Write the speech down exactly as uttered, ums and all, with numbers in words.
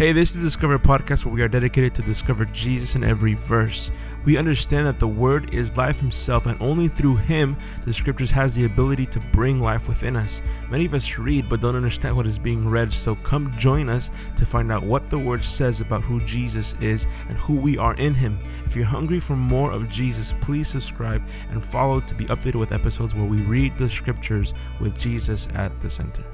Hey, this is Discover Podcast, where we are dedicated to discover Jesus in every verse. We understand that the Word is life Himself, and only through Him, the Scriptures has the ability to bring life within us. Many of us read but don't understand what is being read, so come join us to find out what the Word says about who Jesus is and who we are in Him. If you're hungry for more of Jesus, please subscribe and follow to be updated with episodes where we read the Scriptures with Jesus at the center.